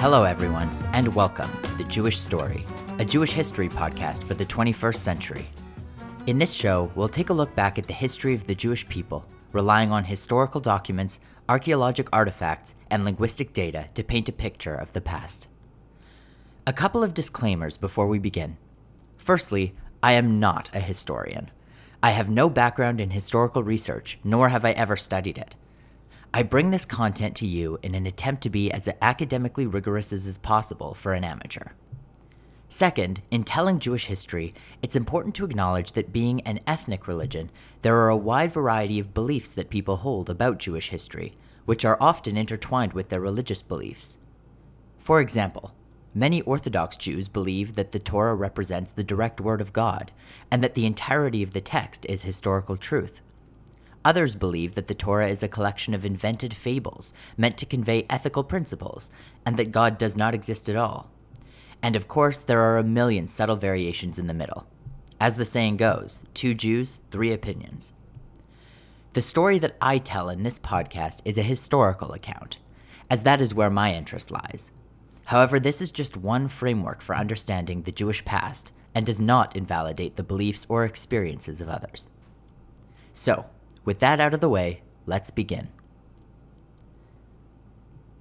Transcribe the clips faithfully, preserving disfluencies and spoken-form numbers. Hello everyone, and welcome to The Jewish Story, a Jewish history podcast for the twenty-first century. In this show, we'll take a look back at the history of the Jewish people, relying on historical documents, archaeologic artifacts, and linguistic data to paint a picture of the past. A couple of disclaimers before we begin. Firstly, I am not a historian. I have no background in historical research, nor have I ever studied it. I bring this content to you in an attempt to be as academically rigorous as is possible for an amateur. Second, in telling Jewish history, it's important to acknowledge that being an ethnic religion, there are a wide variety of beliefs that people hold about Jewish history, which are often intertwined with their religious beliefs. For example, many Orthodox Jews believe that the Torah represents the direct word of God, and that the entirety of the text is historical truth. Others believe that the Torah is a collection of invented fables meant to convey ethical principles, and that God does not exist at all. And of course, there are a million subtle variations in the middle. As the saying goes, two Jews, three opinions. The story that I tell in this podcast is a historical account, as that is where my interest lies. However, this is just one framework for understanding the Jewish past, and does not invalidate the beliefs or experiences of others. So, with that out of the way, let's begin.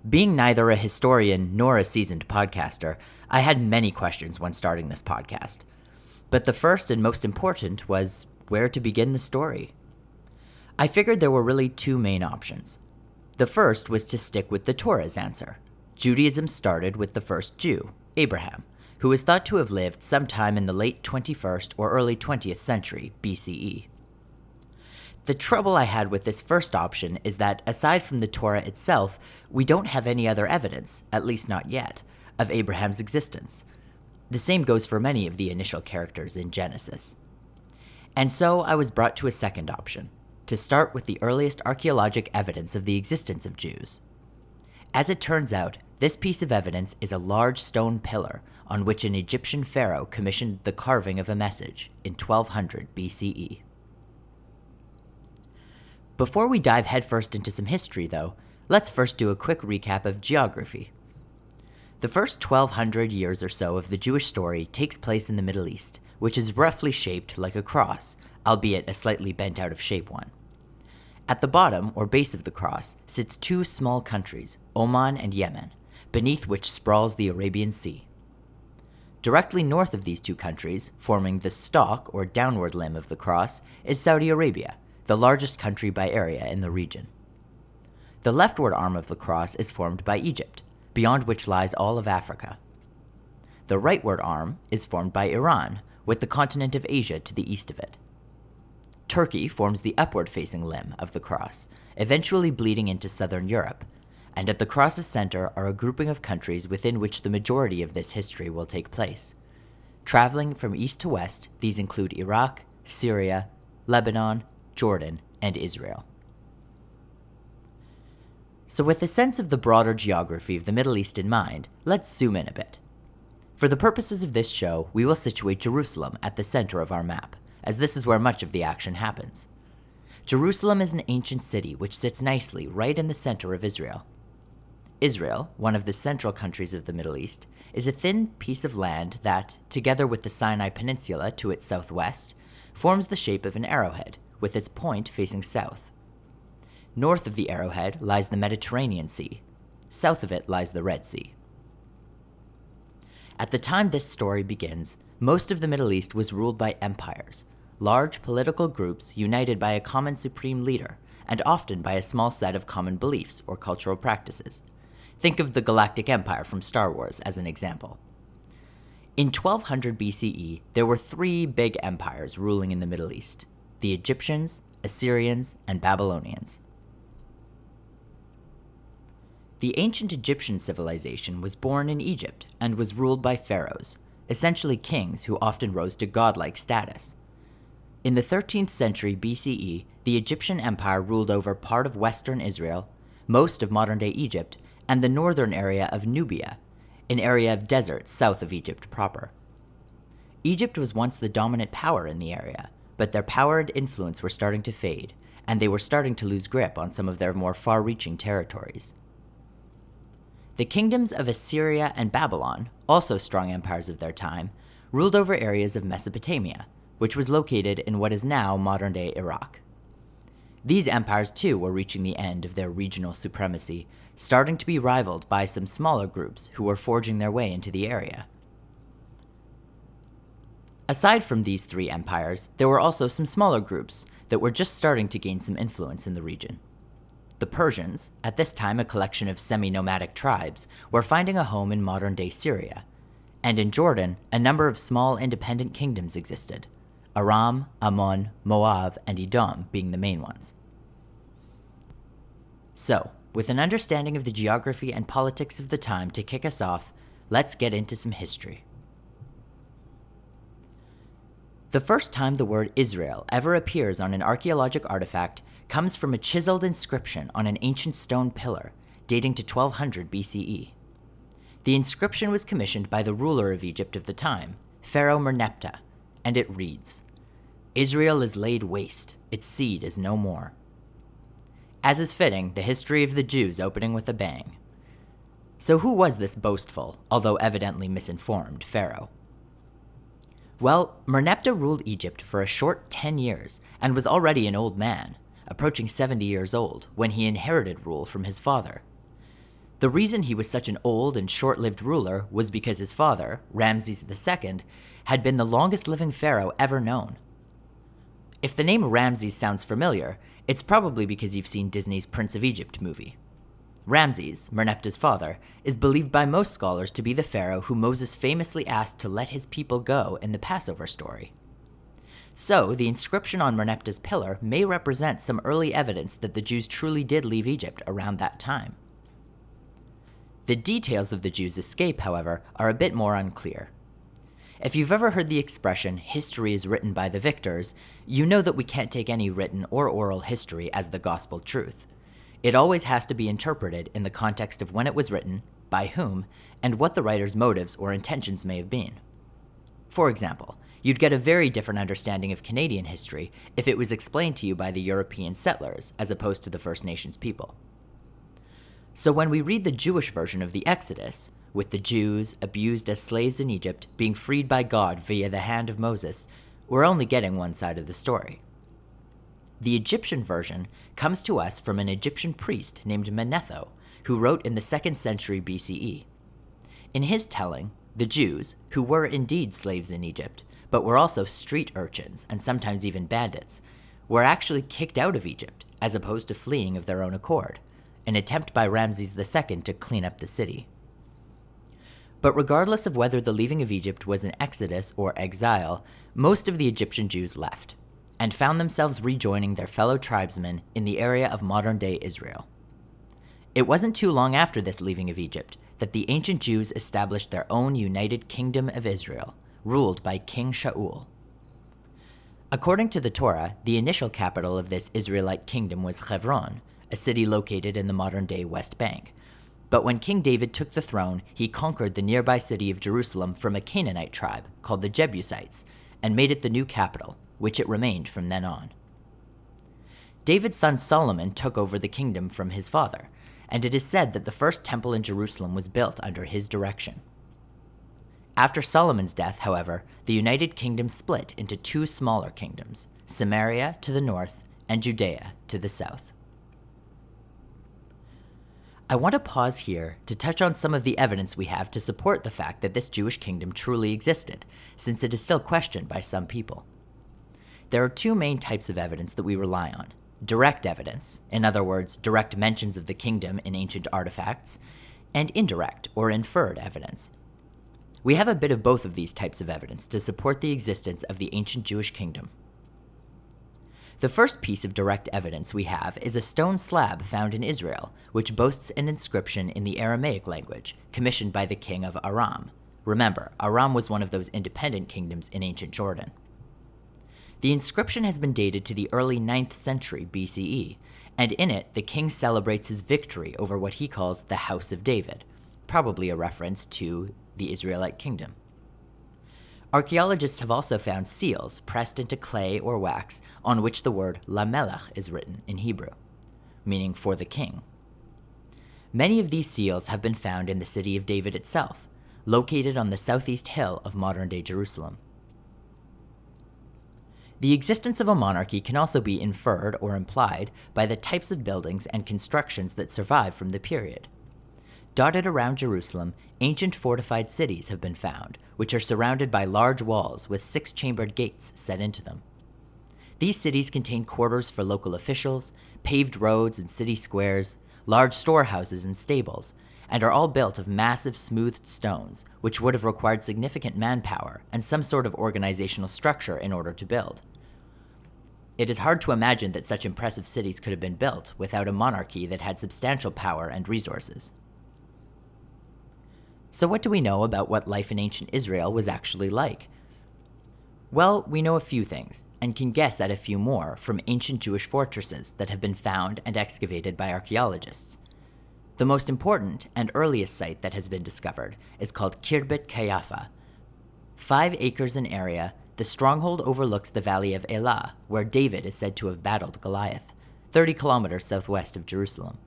Being neither a historian nor a seasoned podcaster, I had many questions when starting this podcast. But the first and most important was where to begin the story. I figured there were really two main options. The first was to stick with the Torah's answer. Judaism started with the first Jew, Abraham, who is thought to have lived sometime in the late twenty-first or early twentieth century B C E. The trouble I had with this first option is that, aside from the Torah itself, we don't have any other evidence, at least not yet, of Abraham's existence. The same goes for many of the initial characters in Genesis. And so I was brought to a second option, to start with the earliest archaeologic evidence of the existence of Jews. As it turns out, this piece of evidence is a large stone pillar on which an Egyptian pharaoh commissioned the carving of a message in twelve hundred B C E. Before we dive headfirst into some history, though, let's first do a quick recap of geography. The first twelve hundred years or so of the Jewish story takes place in the Middle East, which is roughly shaped like a cross, albeit a slightly bent out of shape one. At the bottom, or base of the cross, sits two small countries, Oman and Yemen, beneath which sprawls the Arabian Sea. Directly north of these two countries, forming the stalk or downward limb of the cross, is Saudi Arabia, the largest country by area in the region. The leftward arm of the cross is formed by Egypt, beyond which lies all of Africa. The rightward arm is formed by Iran, with the continent of Asia to the east of it. Turkey forms the upward-facing limb of the cross, eventually bleeding into southern Europe, and at the cross's center are a grouping of countries within which the majority of this history will take place. Traveling from east to west, these include Iraq, Syria, Lebanon, Jordan, and Israel. So with a sense of the broader geography of the Middle East in mind, let's zoom in a bit. For the purposes of this show, we will situate Jerusalem at the center of our map, as this is where much of the action happens. Jerusalem is an ancient city which sits nicely right in the center of Israel. Israel, one of the central countries of the Middle East, is a thin piece of land that, together with the Sinai Peninsula to its southwest, forms the shape of an arrowhead, with its point facing south. North of the arrowhead lies the Mediterranean Sea. South of it lies the Red Sea. At the time this story begins, most of the Middle East was ruled by empires, large political groups united by a common supreme leader, and often by a small set of common beliefs or cultural practices. Think of the Galactic Empire from Star Wars as an example. In twelve hundred B C E, there were three big empires ruling in the Middle East: the Egyptians, Assyrians, and Babylonians. The ancient Egyptian civilization was born in Egypt and was ruled by pharaohs, essentially kings who often rose to godlike status. In the thirteenth century B C E, the Egyptian Empire ruled over part of western Israel, most of modern-day Egypt, and the northern area of Nubia, an area of desert south of Egypt proper. Egypt was once the dominant power in the area, but their power and influence were starting to fade, and they were starting to lose grip on some of their more far-reaching territories. The kingdoms of Assyria and Babylon, also strong empires of their time, ruled over areas of Mesopotamia, which was located in what is now modern-day Iraq. These empires too were reaching the end of their regional supremacy, starting to be rivaled by some smaller groups who were forging their way into the area. Aside from these three empires, there were also some smaller groups that were just starting to gain some influence in the region. The Persians, at this time a collection of semi-nomadic tribes, were finding a home in modern-day Syria, and in Jordan, a number of small independent kingdoms existed, Aram, Amon, Moab, and Edom being the main ones. So, with an understanding of the geography and politics of the time to kick us off, let's get into some history. The first time the word Israel ever appears on an archaeologic artifact comes from a chiseled inscription on an ancient stone pillar dating to twelve hundred B C E. The inscription was commissioned by the ruler of Egypt of the time, Pharaoh Merneptah, and it reads, "Israel is laid waste, its seed is no more." As is fitting, the history of the Jews opening with a bang. So who was this boastful, although evidently misinformed, Pharaoh? Well, Merneptah ruled Egypt for a short ten years and was already an old man, approaching seventy years old, when he inherited rule from his father. The reason he was such an old and short-lived ruler was because his father, Ramses the Second, had been the longest-living pharaoh ever known. If the name Ramses sounds familiar, it's probably because you've seen Disney's Prince of Egypt movie. Ramses, Merneptah's father, is believed by most scholars to be the pharaoh who Moses famously asked to let his people go in the Passover story. So, the inscription on Merneptah's pillar may represent some early evidence that the Jews truly did leave Egypt around that time. The details of the Jews' escape, however, are a bit more unclear. If you've ever heard the expression, history is written by the victors, you know that we can't take any written or oral history as the gospel truth. It always has to be interpreted in the context of when it was written, by whom, and what the writer's motives or intentions may have been. For example, you'd get a very different understanding of Canadian history if it was explained to you by the European settlers as opposed to the First Nations people. So when we read the Jewish version of the Exodus, with the Jews, abused as slaves in Egypt, being freed by God via the hand of Moses, we're only getting one side of the story. The Egyptian version comes to us from an Egyptian priest named Manetho, who wrote in the second century B C E. In his telling, the Jews, who were indeed slaves in Egypt, but were also street urchins and sometimes even bandits, were actually kicked out of Egypt, as opposed to fleeing of their own accord, an attempt by Ramses the Second to clean up the city. But regardless of whether the leaving of Egypt was an exodus or exile, most of the Egyptian Jews left, and found themselves rejoining their fellow tribesmen in the area of modern-day Israel. It wasn't too long after this leaving of Egypt that the ancient Jews established their own united kingdom of Israel, ruled by King Sha'ul. According to the Torah, the initial capital of this Israelite kingdom was Hebron, a city located in the modern-day West Bank. But when King David took the throne, he conquered the nearby city of Jerusalem from a Canaanite tribe called the Jebusites, and made it the new capital, which it remained from then on. David's son Solomon took over the kingdom from his father, and it is said that the First Temple in Jerusalem was built under his direction. After Solomon's death, however, the United Kingdom split into two smaller kingdoms, Samaria to the north and Judea to the south. I want to pause here to touch on some of the evidence we have to support the fact that this Jewish kingdom truly existed, since it is still questioned by some people. There are two main types of evidence that we rely on: direct evidence, in other words, direct mentions of the kingdom in ancient artifacts, and indirect or inferred evidence. We have a bit of both of these types of evidence to support the existence of the ancient Jewish kingdom. The first piece of direct evidence we have is a stone slab found in Israel, which boasts an inscription in the Aramaic language, commissioned by the king of Aram. Remember, Aram was one of those independent kingdoms in ancient Jordan. The inscription has been dated to the early ninth century B C E, and in it, the king celebrates his victory over what he calls the House of David, probably a reference to the Israelite kingdom. Archaeologists have also found seals pressed into clay or wax on which the word Lamelech is written in Hebrew, meaning for the king. Many of these seals have been found in the city of David itself, located on the southeast hill of modern-day Jerusalem. The existence of a monarchy can also be inferred or implied by the types of buildings and constructions that survive from the period. Dotted around Jerusalem, ancient fortified cities have been found, which are surrounded by large walls with six-chambered gates set into them. These cities contain quarters for local officials, paved roads and city squares, large storehouses and stables, and are all built of massive smoothed stones, which would have required significant manpower and some sort of organizational structure in order to build. It is hard to imagine that such impressive cities could have been built without a monarchy that had substantial power and resources. So what do we know about what life in ancient Israel was actually like? Well, we know a few things, and can guess at a few more from ancient Jewish fortresses that have been found and excavated by archaeologists. The most important and earliest site that has been discovered is called Khirbet Qeiyafa. Five acres in area, the stronghold overlooks the valley of Elah, where David is said to have battled Goliath, thirty kilometers southwest of Jerusalem.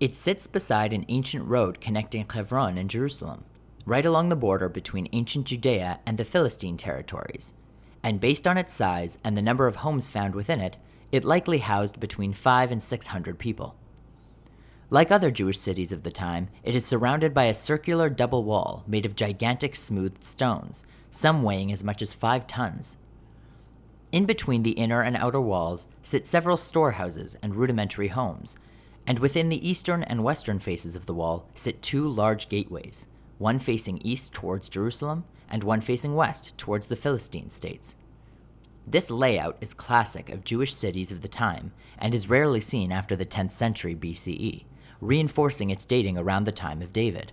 It sits beside an ancient road connecting Hebron and Jerusalem, right along the border between ancient Judea and the Philistine territories, and based on its size and the number of homes found within it, it likely housed between five and six hundred people. Like other Jewish cities of the time, it is surrounded by a circular double wall made of gigantic smoothed stones, some weighing as much as five tons. In between the inner and outer walls sit several storehouses and rudimentary homes, and within the eastern and western faces of the wall sit two large gateways, one facing east towards Jerusalem and one facing west towards the Philistine states. This layout is classic of Jewish cities of the time, and is rarely seen after the tenth century B C E, reinforcing its dating around the time of David.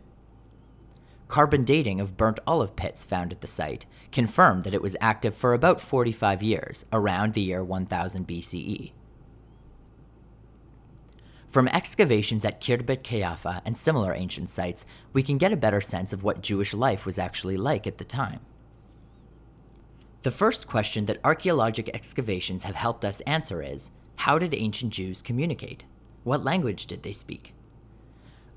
Carbon dating of burnt olive pits found at the site confirmed that it was active for about forty-five years, around the year one thousand B C E. From excavations at Khirbet Qeiyafa and similar ancient sites, we can get a better sense of what Jewish life was actually like at the time. The first question that archaeologic excavations have helped us answer is, how did ancient Jews communicate? What language did they speak?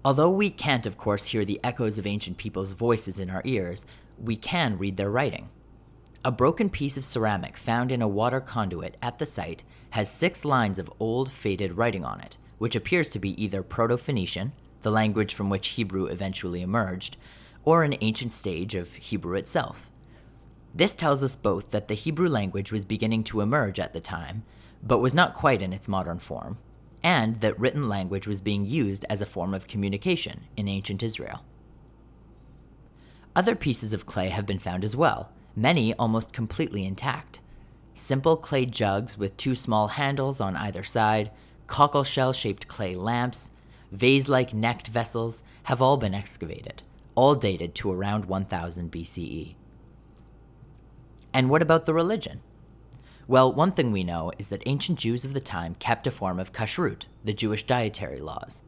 Although we can't, of course, hear the echoes of ancient people's voices in our ears, we can read their writing. A broken piece of ceramic found in a water conduit at the site has six lines of old, faded writing on it, which appears to be either Proto-Phoenician, the language from which Hebrew eventually emerged, or an ancient stage of Hebrew itself. This tells us both that the Hebrew language was beginning to emerge at the time, but was not quite in its modern form, and that written language was being used as a form of communication in ancient Israel. Other pieces of clay have been found as well, many almost completely intact. Simple clay jugs with two small handles on either side, cockle shell-shaped clay lamps, vase-like necked vessels have all been excavated, all dated to around one thousand B C E. And what about the religion? Well, one thing we know is that ancient Jews of the time kept a form of kashrut, the Jewish dietary laws.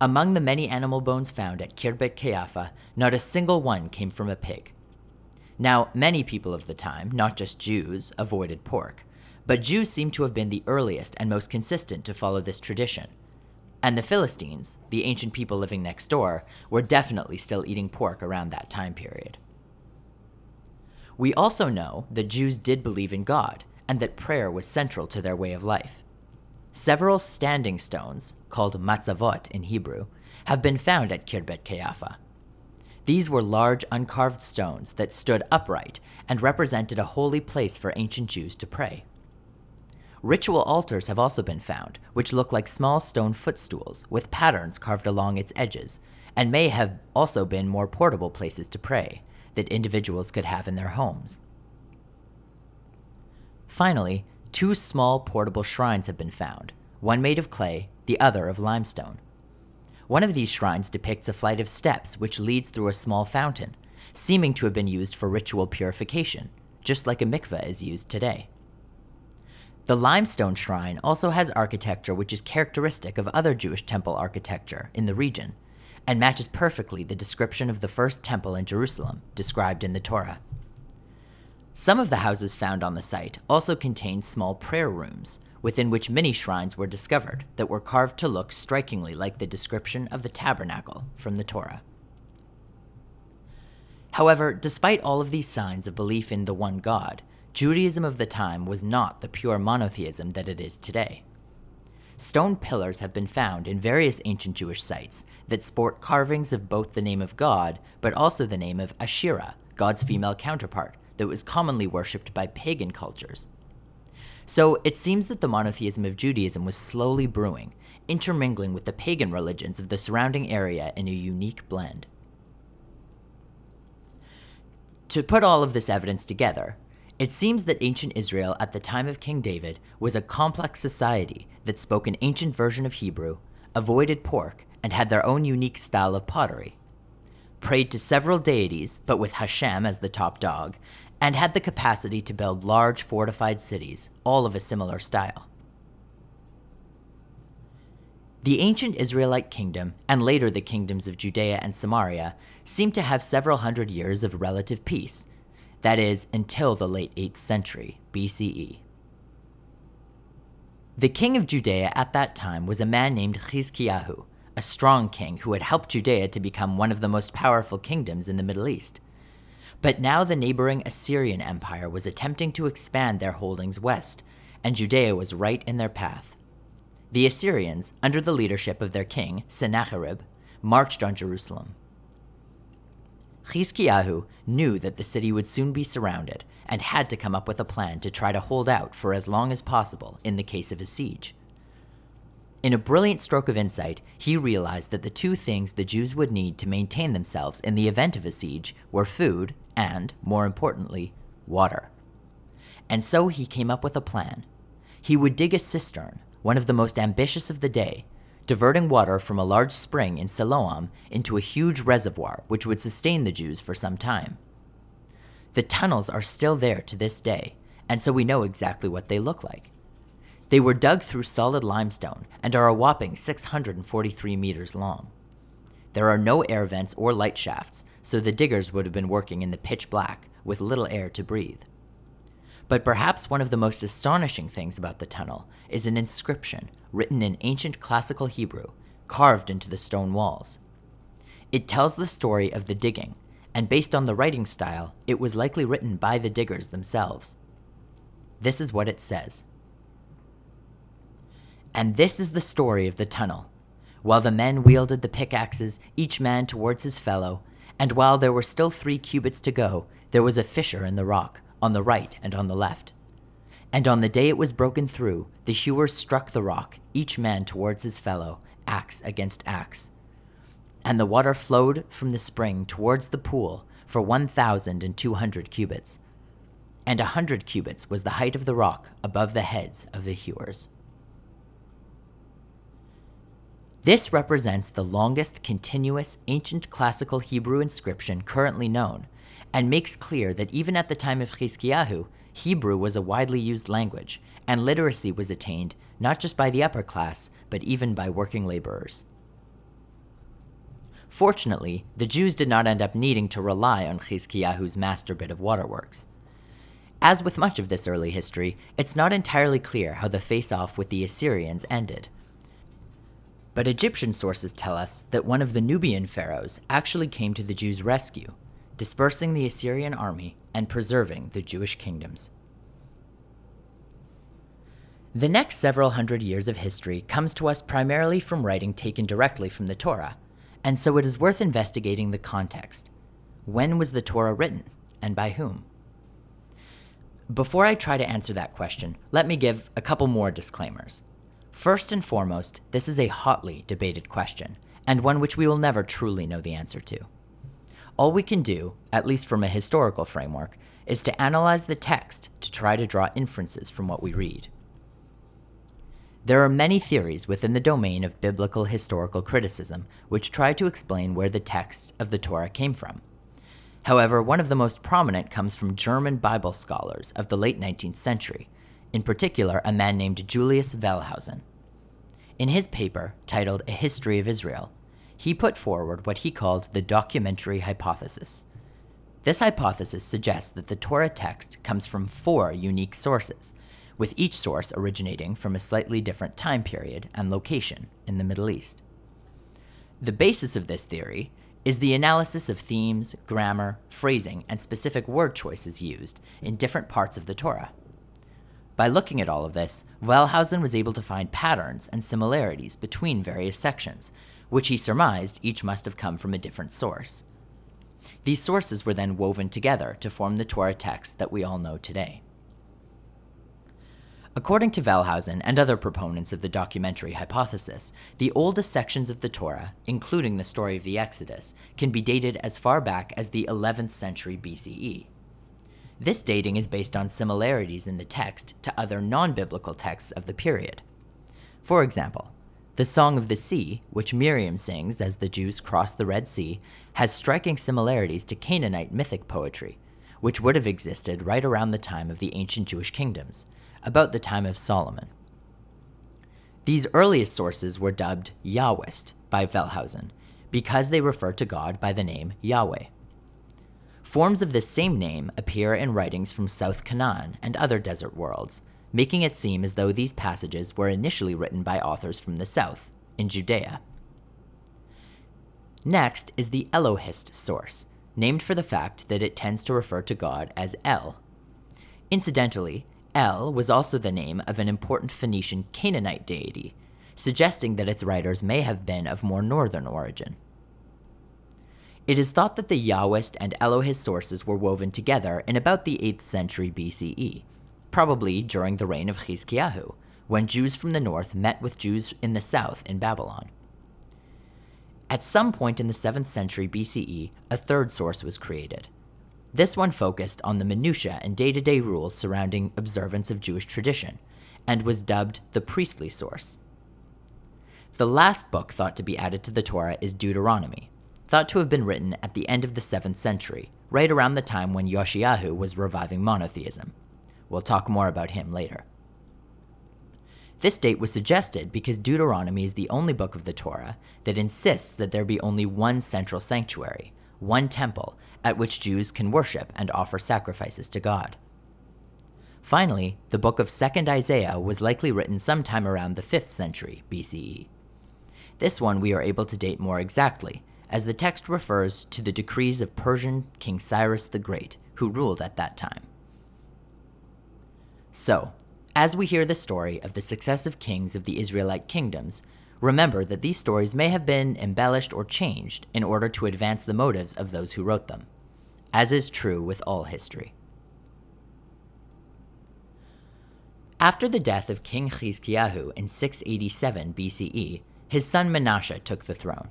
Among the many animal bones found at Khirbet Qeiyafa, not a single one came from a pig. Now, many people of the time, not just Jews, avoided pork, but Jews seem to have been the earliest and most consistent to follow this tradition. And the Philistines, the ancient people living next door, were definitely still eating pork around that time period. We also know that Jews did believe in God, and that prayer was central to their way of life. Several standing stones, called matzavot in Hebrew, have been found at Khirbet Qeiyafa. These were large uncarved stones that stood upright and represented a holy place for ancient Jews to pray. Ritual altars have also been found, which look like small stone footstools with patterns carved along its edges, and may have also been more portable places to pray that individuals could have in their homes. Finally, two small portable shrines have been found, one made of clay, the other of limestone. One of these shrines depicts a flight of steps which leads through a small fountain, seeming to have been used for ritual purification, just like a mikveh is used today. The limestone shrine also has architecture which is characteristic of other Jewish temple architecture in the region, and matches perfectly the description of the First Temple in Jerusalem, described in the Torah. Some of the houses found on the site also contain small prayer rooms, within which many shrines were discovered that were carved to look strikingly like the description of the tabernacle from the Torah. However, despite all of these signs of belief in the one God, Judaism of the time was not the pure monotheism that it is today. Stone pillars have been found in various ancient Jewish sites that sport carvings of both the name of God, but also the name of Asherah, God's female counterpart, that was commonly worshipped by pagan cultures. So it seems that the monotheism of Judaism was slowly brewing, intermingling with the pagan religions of the surrounding area in a unique blend. To put all of this evidence together, it seems that ancient Israel at the time of King David was a complex society that spoke an ancient version of Hebrew, avoided pork, and had their own unique style of pottery, prayed to several deities, but with Hashem as the top dog, and had the capacity to build large fortified cities, all of a similar style. The ancient Israelite kingdom, and later the kingdoms of Judea and Samaria, seem to have several hundred years of relative peace, that is, until the late eighth century B C E. The king of Judea at that time was a man named Chizkiyahu, a strong king who had helped Judea to become one of the most powerful kingdoms in the Middle East. But now the neighboring Assyrian Empire was attempting to expand their holdings west, and Judea was right in their path. The Assyrians, under the leadership of their king, Sennacherib, marched on Jerusalem. Chizkiyahu knew that the city would soon be surrounded and had to come up with a plan to try to hold out for as long as possible in the case of a siege. In a brilliant stroke of insight, he realized that the two things the Jews would need to maintain themselves in the event of a siege were food and, more importantly, water. And so he came up with a plan. He would dig a cistern, one of the most ambitious of the day, diverting water from a large spring in Siloam into a huge reservoir which would sustain the Jews for some time. The tunnels are still there to this day, and so we know exactly what they look like. They were dug through solid limestone and are a whopping six hundred forty-three meters long. There are no air vents or light shafts, so the diggers would have been working in the pitch black with little air to breathe. But perhaps one of the most astonishing things about the tunnel is an inscription written in ancient classical Hebrew, carved into the stone walls. It tells the story of the digging, and based on the writing style, it was likely written by the diggers themselves. This is what it says. And this is the story of the tunnel. While the men wielded the pickaxes, each man towards his fellow, and while there were still three cubits to go, there was a fissure in the rock, on the right and on the left. And on the day it was broken through, the hewers struck the rock, each man towards his fellow, axe against axe. And the water flowed from the spring towards the pool for one thousand and two hundred cubits. And a hundred cubits was the height of the rock above the heads of the hewers. This represents the longest continuous ancient classical Hebrew inscription currently known, and makes clear that even at the time of Chizkiyahu, Hebrew was a widely used language, and literacy was attained not just by the upper class, but even by working laborers. Fortunately, the Jews did not end up needing to rely on Chizkiyahu's master bit of waterworks. As with much of this early history, it's not entirely clear how the face-off with the Assyrians ended. But Egyptian sources tell us that one of the Nubian pharaohs actually came to the Jews' rescue, dispersing the Assyrian army and preserving the Jewish kingdoms. The next several hundred years of history comes to us primarily from writing taken directly from the Torah, and so it is worth investigating the context. When was the Torah written, and by whom? Before I try to answer that question, let me give a couple more disclaimers. First and foremost, this is a hotly debated question, and one which we will never truly know the answer to. All we can do, at least from a historical framework, is to analyze the text to try to draw inferences from what we read. There are many theories within the domain of biblical historical criticism which try to explain where the text of the Torah came from. However, one of the most prominent comes from German Bible scholars of the late nineteenth century, in particular a man named Julius Wellhausen. In his paper, titled A History of Israel, he put forward what he called the documentary hypothesis. This hypothesis suggests that the Torah text comes from four unique sources, with each source originating from a slightly different time period and location in the Middle East. The basis of this theory is the analysis of themes, grammar, phrasing, and specific word choices used in different parts of the Torah. By looking at all of this, Wellhausen was able to find patterns and similarities between various sections, which he surmised each must have come from a different source. These sources were then woven together to form the Torah text that we all know today. According to Wellhausen and other proponents of the documentary hypothesis, the oldest sections of the Torah, including the story of the Exodus, can be dated as far back as the eleventh century B C E. This dating is based on similarities in the text to other non-biblical texts of the period. For example, the Song of the Sea, which Miriam sings as the Jews cross the Red Sea, has striking similarities to Canaanite mythic poetry, which would have existed right around the time of the ancient Jewish kingdoms, about the time of Solomon. These earliest sources were dubbed Yahwist by Wellhausen because they refer to God by the name Yahweh. Forms of this same name appear in writings from South Canaan and other desert worlds, making it seem as though these passages were initially written by authors from the south, in Judea. Next is the Elohist source, named for the fact that it tends to refer to God as El. Incidentally, El was also the name of an important Phoenician Canaanite deity, suggesting that its writers may have been of more northern origin. It is thought that the Yahwist and Elohist sources were woven together in about the eighth century B C E, probably during the reign of Chizkiyahu, when Jews from the north met with Jews in the south in Babylon. At some point in the seventh century B C E, a third source was created. This one focused on the minutiae and day-to-day rules surrounding observance of Jewish tradition, and was dubbed the priestly source. The last book thought to be added to the Torah is Deuteronomy, thought to have been written at the end of the seventh century, right around the time when Yoshiahu was reviving monotheism. We'll talk more about him later. This date was suggested because Deuteronomy is the only book of the Torah that insists that there be only one central sanctuary, one temple at which Jews can worship and offer sacrifices to God. Finally, the book of Second Isaiah was likely written sometime around the fifth century B C E. This one we are able to date more exactly, as the text refers to the decrees of Persian King Cyrus the Great, who ruled at that time. So, as we hear the story of the successive kings of the Israelite kingdoms, remember that these stories may have been embellished or changed in order to advance the motives of those who wrote them, as is true with all history. After the death of King Chizkiyahu in six eighty-seven B C E, his son Manasseh took the throne.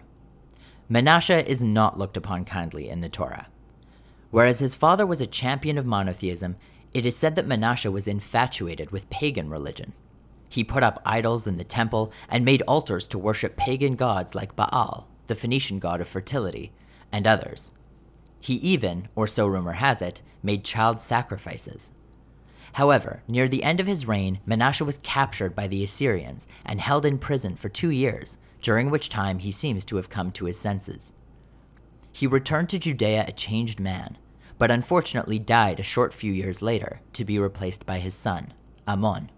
Manasseh is not looked upon kindly in the Torah. Whereas his father was a champion of monotheism, it is said that Manasseh was infatuated with pagan religion. He put up idols in the temple and made altars to worship pagan gods like Baal, the Phoenician god of fertility, and others. He even, or so rumor has it, made child sacrifices. However, near the end of his reign, Manasseh was captured by the Assyrians and held in prison for two years, during which time he seems to have come to his senses. He returned to Judea a changed man, but unfortunately died a short few years later to be replaced by his son, Amon.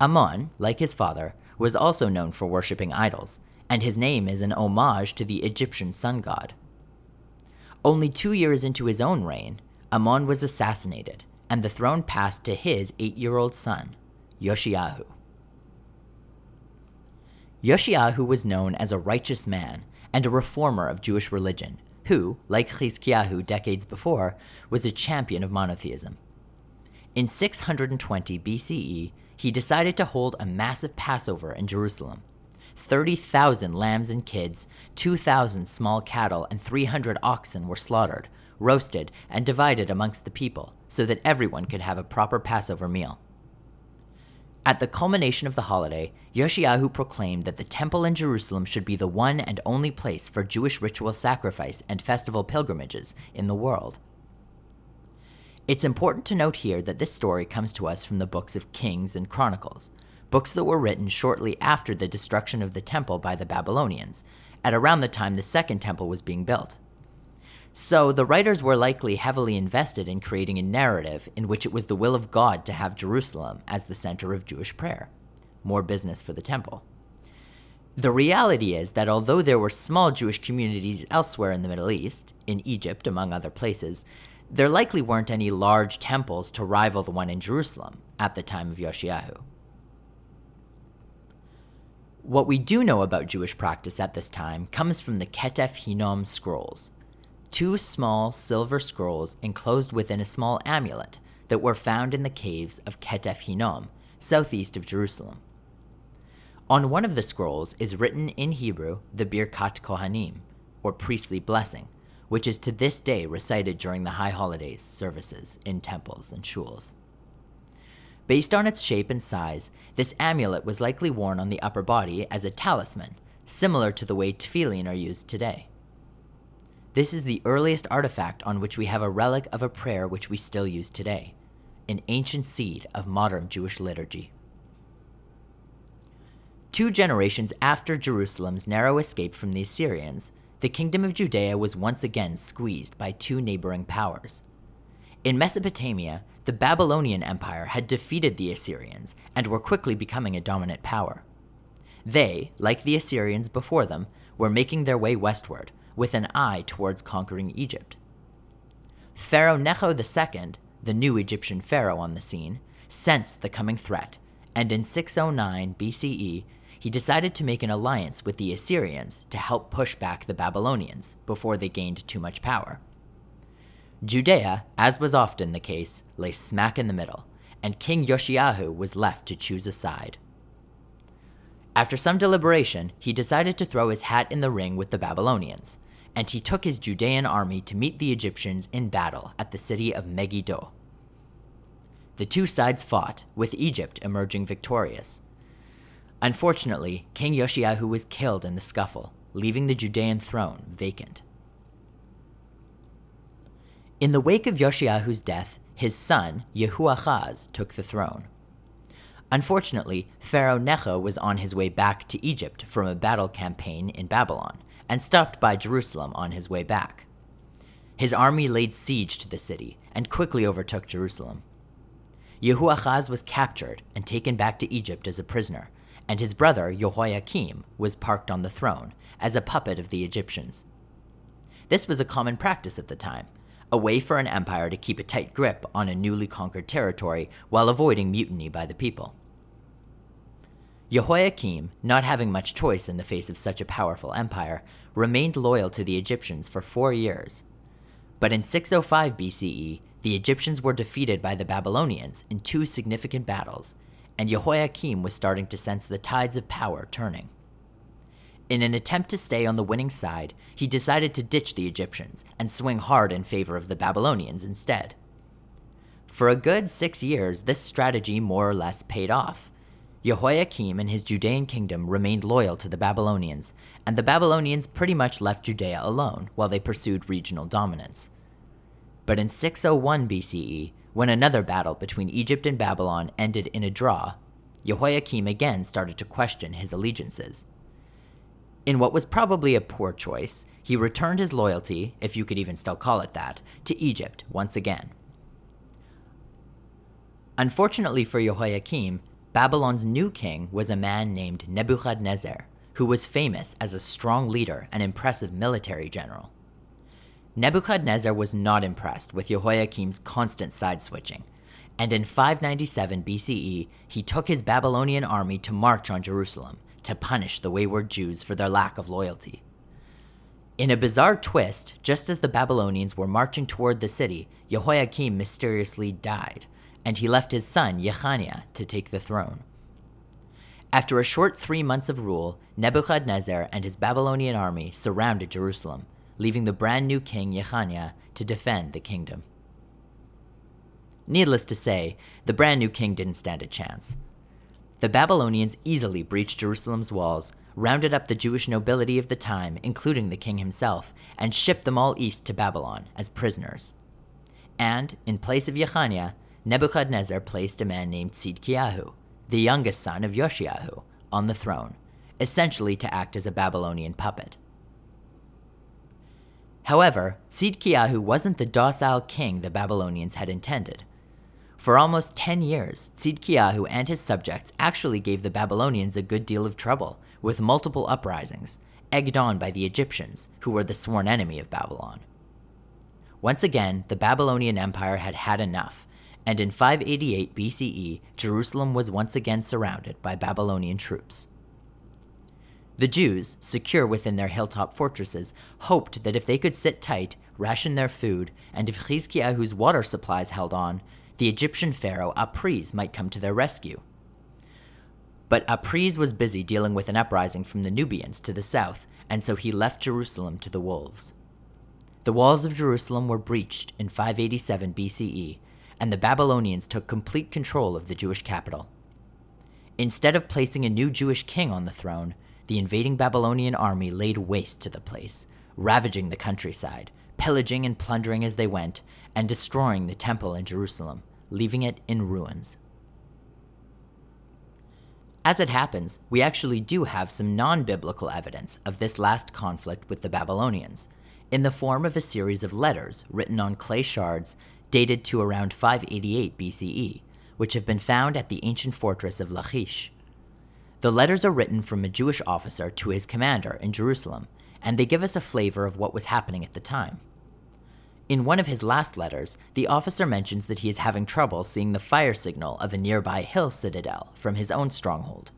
Amon, like his father, was also known for worshipping idols, and his name is an homage to the Egyptian sun god. Only two years into his own reign, Amon was assassinated, and the throne passed to his eight-year-old son, Yoshiahu. Yoshiahu was known as a righteous man and a reformer of Jewish religion, who, like Chizkiyahu decades before, was a champion of monotheism. In six twenty B C E, he decided to hold a massive Passover in Jerusalem. thirty thousand lambs and kids, two thousand small cattle, and three hundred oxen were slaughtered, roasted, and divided amongst the people so that everyone could have a proper Passover meal. At the culmination of the holiday, Yoshiahu proclaimed that the temple in Jerusalem should be the one and only place for Jewish ritual sacrifice and festival pilgrimages in the world. It's important to note here that this story comes to us from the books of Kings and Chronicles, books that were written shortly after the destruction of the temple by the Babylonians, at around the time the Second Temple was being built. So the writers were likely heavily invested in creating a narrative in which it was the will of God to have Jerusalem as the center of Jewish prayer. More business for the temple. The reality is that although there were small Jewish communities elsewhere in the Middle East, in Egypt among other places, there likely weren't any large temples to rival the one in Jerusalem at the time of Yoshiahu. What we do know about Jewish practice at this time comes from the Ketef Hinnom scrolls, two small silver scrolls enclosed within a small amulet that were found in the caves of Ketef Hinnom, southeast of Jerusalem. On one of the scrolls is written in Hebrew the Birkat Kohanim, or priestly blessing, which is to this day recited during the high holidays services in temples and shuls. Based on its shape and size, this amulet was likely worn on the upper body as a talisman, similar to the way tefillin are used today. This is the earliest artifact on which we have a relic of a prayer which we still use today, an ancient seed of modern Jewish liturgy. Two generations after Jerusalem's narrow escape from the Assyrians, the kingdom of Judea was once again squeezed by two neighboring powers. In Mesopotamia, the Babylonian Empire had defeated the Assyrians and were quickly becoming a dominant power. They, like the Assyrians before them, were making their way westward, with an eye towards conquering Egypt. Pharaoh Necho the Second, the new Egyptian pharaoh on the scene, sensed the coming threat, and in six oh nine B C E, he decided to make an alliance with the Assyrians to help push back the Babylonians before they gained too much power. Judea, as was often the case, lay smack in the middle, and King Yoshiahu was left to choose a side. After some deliberation, he decided to throw his hat in the ring with the Babylonians, and he took his Judean army to meet the Egyptians in battle at the city of Megiddo. The two sides fought, with Egypt emerging victorious. Unfortunately, King Yoshiahu was killed in the scuffle, leaving the Judean throne vacant. In the wake of Yoshiahu's death, his son, Yehoahaz, took the throne. Unfortunately, Pharaoh Necho was on his way back to Egypt from a battle campaign in Babylon, and stopped by Jerusalem on his way back. His army laid siege to the city, and quickly overtook Jerusalem. Yehoahaz was captured and taken back to Egypt as a prisoner, and his brother Jehoiakim was parked on the throne, as a puppet of the Egyptians. This was a common practice at the time, a way for an empire to keep a tight grip on a newly conquered territory while avoiding mutiny by the people. Jehoiakim, not having much choice in the face of such a powerful empire, remained loyal to the Egyptians for four years. But in six oh five B C E, the Egyptians were defeated by the Babylonians in two significant battles, and Jehoiakim was starting to sense the tides of power turning. In an attempt to stay on the winning side, he decided to ditch the Egyptians and swing hard in favor of the Babylonians instead. For a good six years, this strategy more or less paid off. Jehoiakim and his Judean kingdom remained loyal to the Babylonians, and the Babylonians pretty much left Judea alone while they pursued regional dominance. But in six oh one B C E, when another battle between Egypt and Babylon ended in a draw, Jehoiakim again started to question his allegiances. In what was probably a poor choice, he returned his loyalty, if you could even still call it that, to Egypt once again. Unfortunately for Jehoiakim, Babylon's new king was a man named Nebuchadnezzar, who was famous as a strong leader and impressive military general. Nebuchadnezzar was not impressed with Jehoiakim's constant side-switching, and in five ninety-seven B C E, he took his Babylonian army to march on Jerusalem to punish the wayward Jews for their lack of loyalty. In a bizarre twist, just as the Babylonians were marching toward the city, Jehoiakim mysteriously died, and he left his son, Yechaniah, to take the throne. After a short three months of rule, Nebuchadnezzar and his Babylonian army surrounded Jerusalem, leaving the brand new king Yechaniah to defend the kingdom. Needless to say, the brand new king didn't stand a chance. The Babylonians easily breached Jerusalem's walls, rounded up the Jewish nobility of the time, including the king himself, and shipped them all east to Babylon as prisoners. And, in place of Yechaniah, Nebuchadnezzar placed a man named Tzidkiyahu, the youngest son of Yoshiahu, on the throne, essentially to act as a Babylonian puppet. However, Tzidkiyahu wasn't the docile king the Babylonians had intended. For almost ten years, Tzidkiyahu and his subjects actually gave the Babylonians a good deal of trouble, with multiple uprisings, egged on by the Egyptians, who were the sworn enemy of Babylon. Once again, the Babylonian Empire had had enough, and in five eighty-eight B C E, Jerusalem was once again surrounded by Babylonian troops. The Jews, secure within their hilltop fortresses, hoped that if they could sit tight, ration their food, and if Chizkiyahu's water supplies held on, the Egyptian pharaoh Apries might come to their rescue. But Apries was busy dealing with an uprising from the Nubians to the south, and so he left Jerusalem to the wolves. The walls of Jerusalem were breached in five eighty-seven B C E, and the Babylonians took complete control of the Jewish capital. Instead of placing a new Jewish king on the throne, the invading Babylonian army laid waste to the place, ravaging the countryside, pillaging and plundering as they went, and destroying the temple in Jerusalem, leaving it in ruins. As it happens, we actually do have some non-biblical evidence of this last conflict with the Babylonians, in the form of a series of letters written on clay shards dated to around five eighty-eight B C E, which have been found at the ancient fortress of Lachish. The letters are written from a Jewish officer to his commander in Jerusalem, and they give us a flavor of what was happening at the time. In one of his last letters, the officer mentions that he is having trouble seeing the fire signal of a nearby hill citadel from his own stronghold.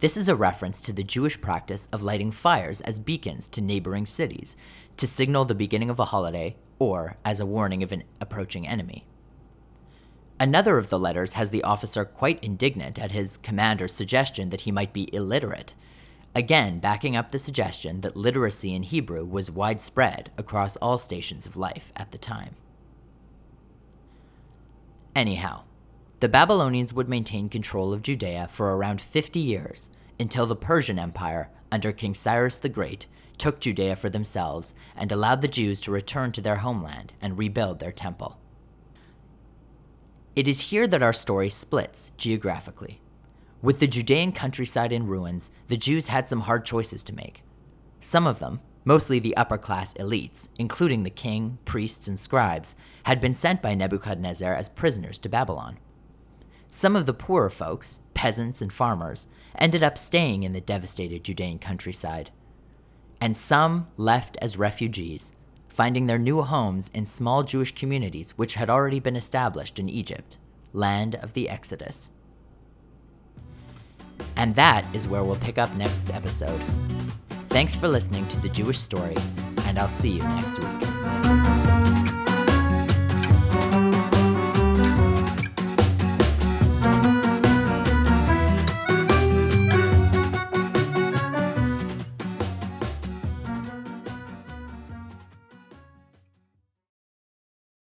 This is a reference to the Jewish practice of lighting fires as beacons to neighboring cities, to signal the beginning of a holiday, or as a warning of an approaching enemy. Another of the letters has the officer quite indignant at his commander's suggestion that he might be illiterate, again backing up the suggestion that literacy in Hebrew was widespread across all stations of life at the time. Anyhow, the Babylonians would maintain control of Judea for around fifty years, until the Persian Empire, under King Cyrus the Great, took Judea for themselves and allowed the Jews to return to their homeland and rebuild their temple. It is here that our story splits geographically. With the Judean countryside in ruins, the Jews had some hard choices to make. Some of them, mostly the upper-class elites, including the king, priests, and scribes, had been sent by Nebuchadnezzar as prisoners to Babylon. Some of the poorer folks, peasants and farmers, ended up staying in the devastated Judean countryside. And some left as refugees, finding their new homes in small Jewish communities which had already been established in Egypt, land of the Exodus. And that is where we'll pick up next episode. Thanks for listening to The Jewish Story, and I'll see you next week.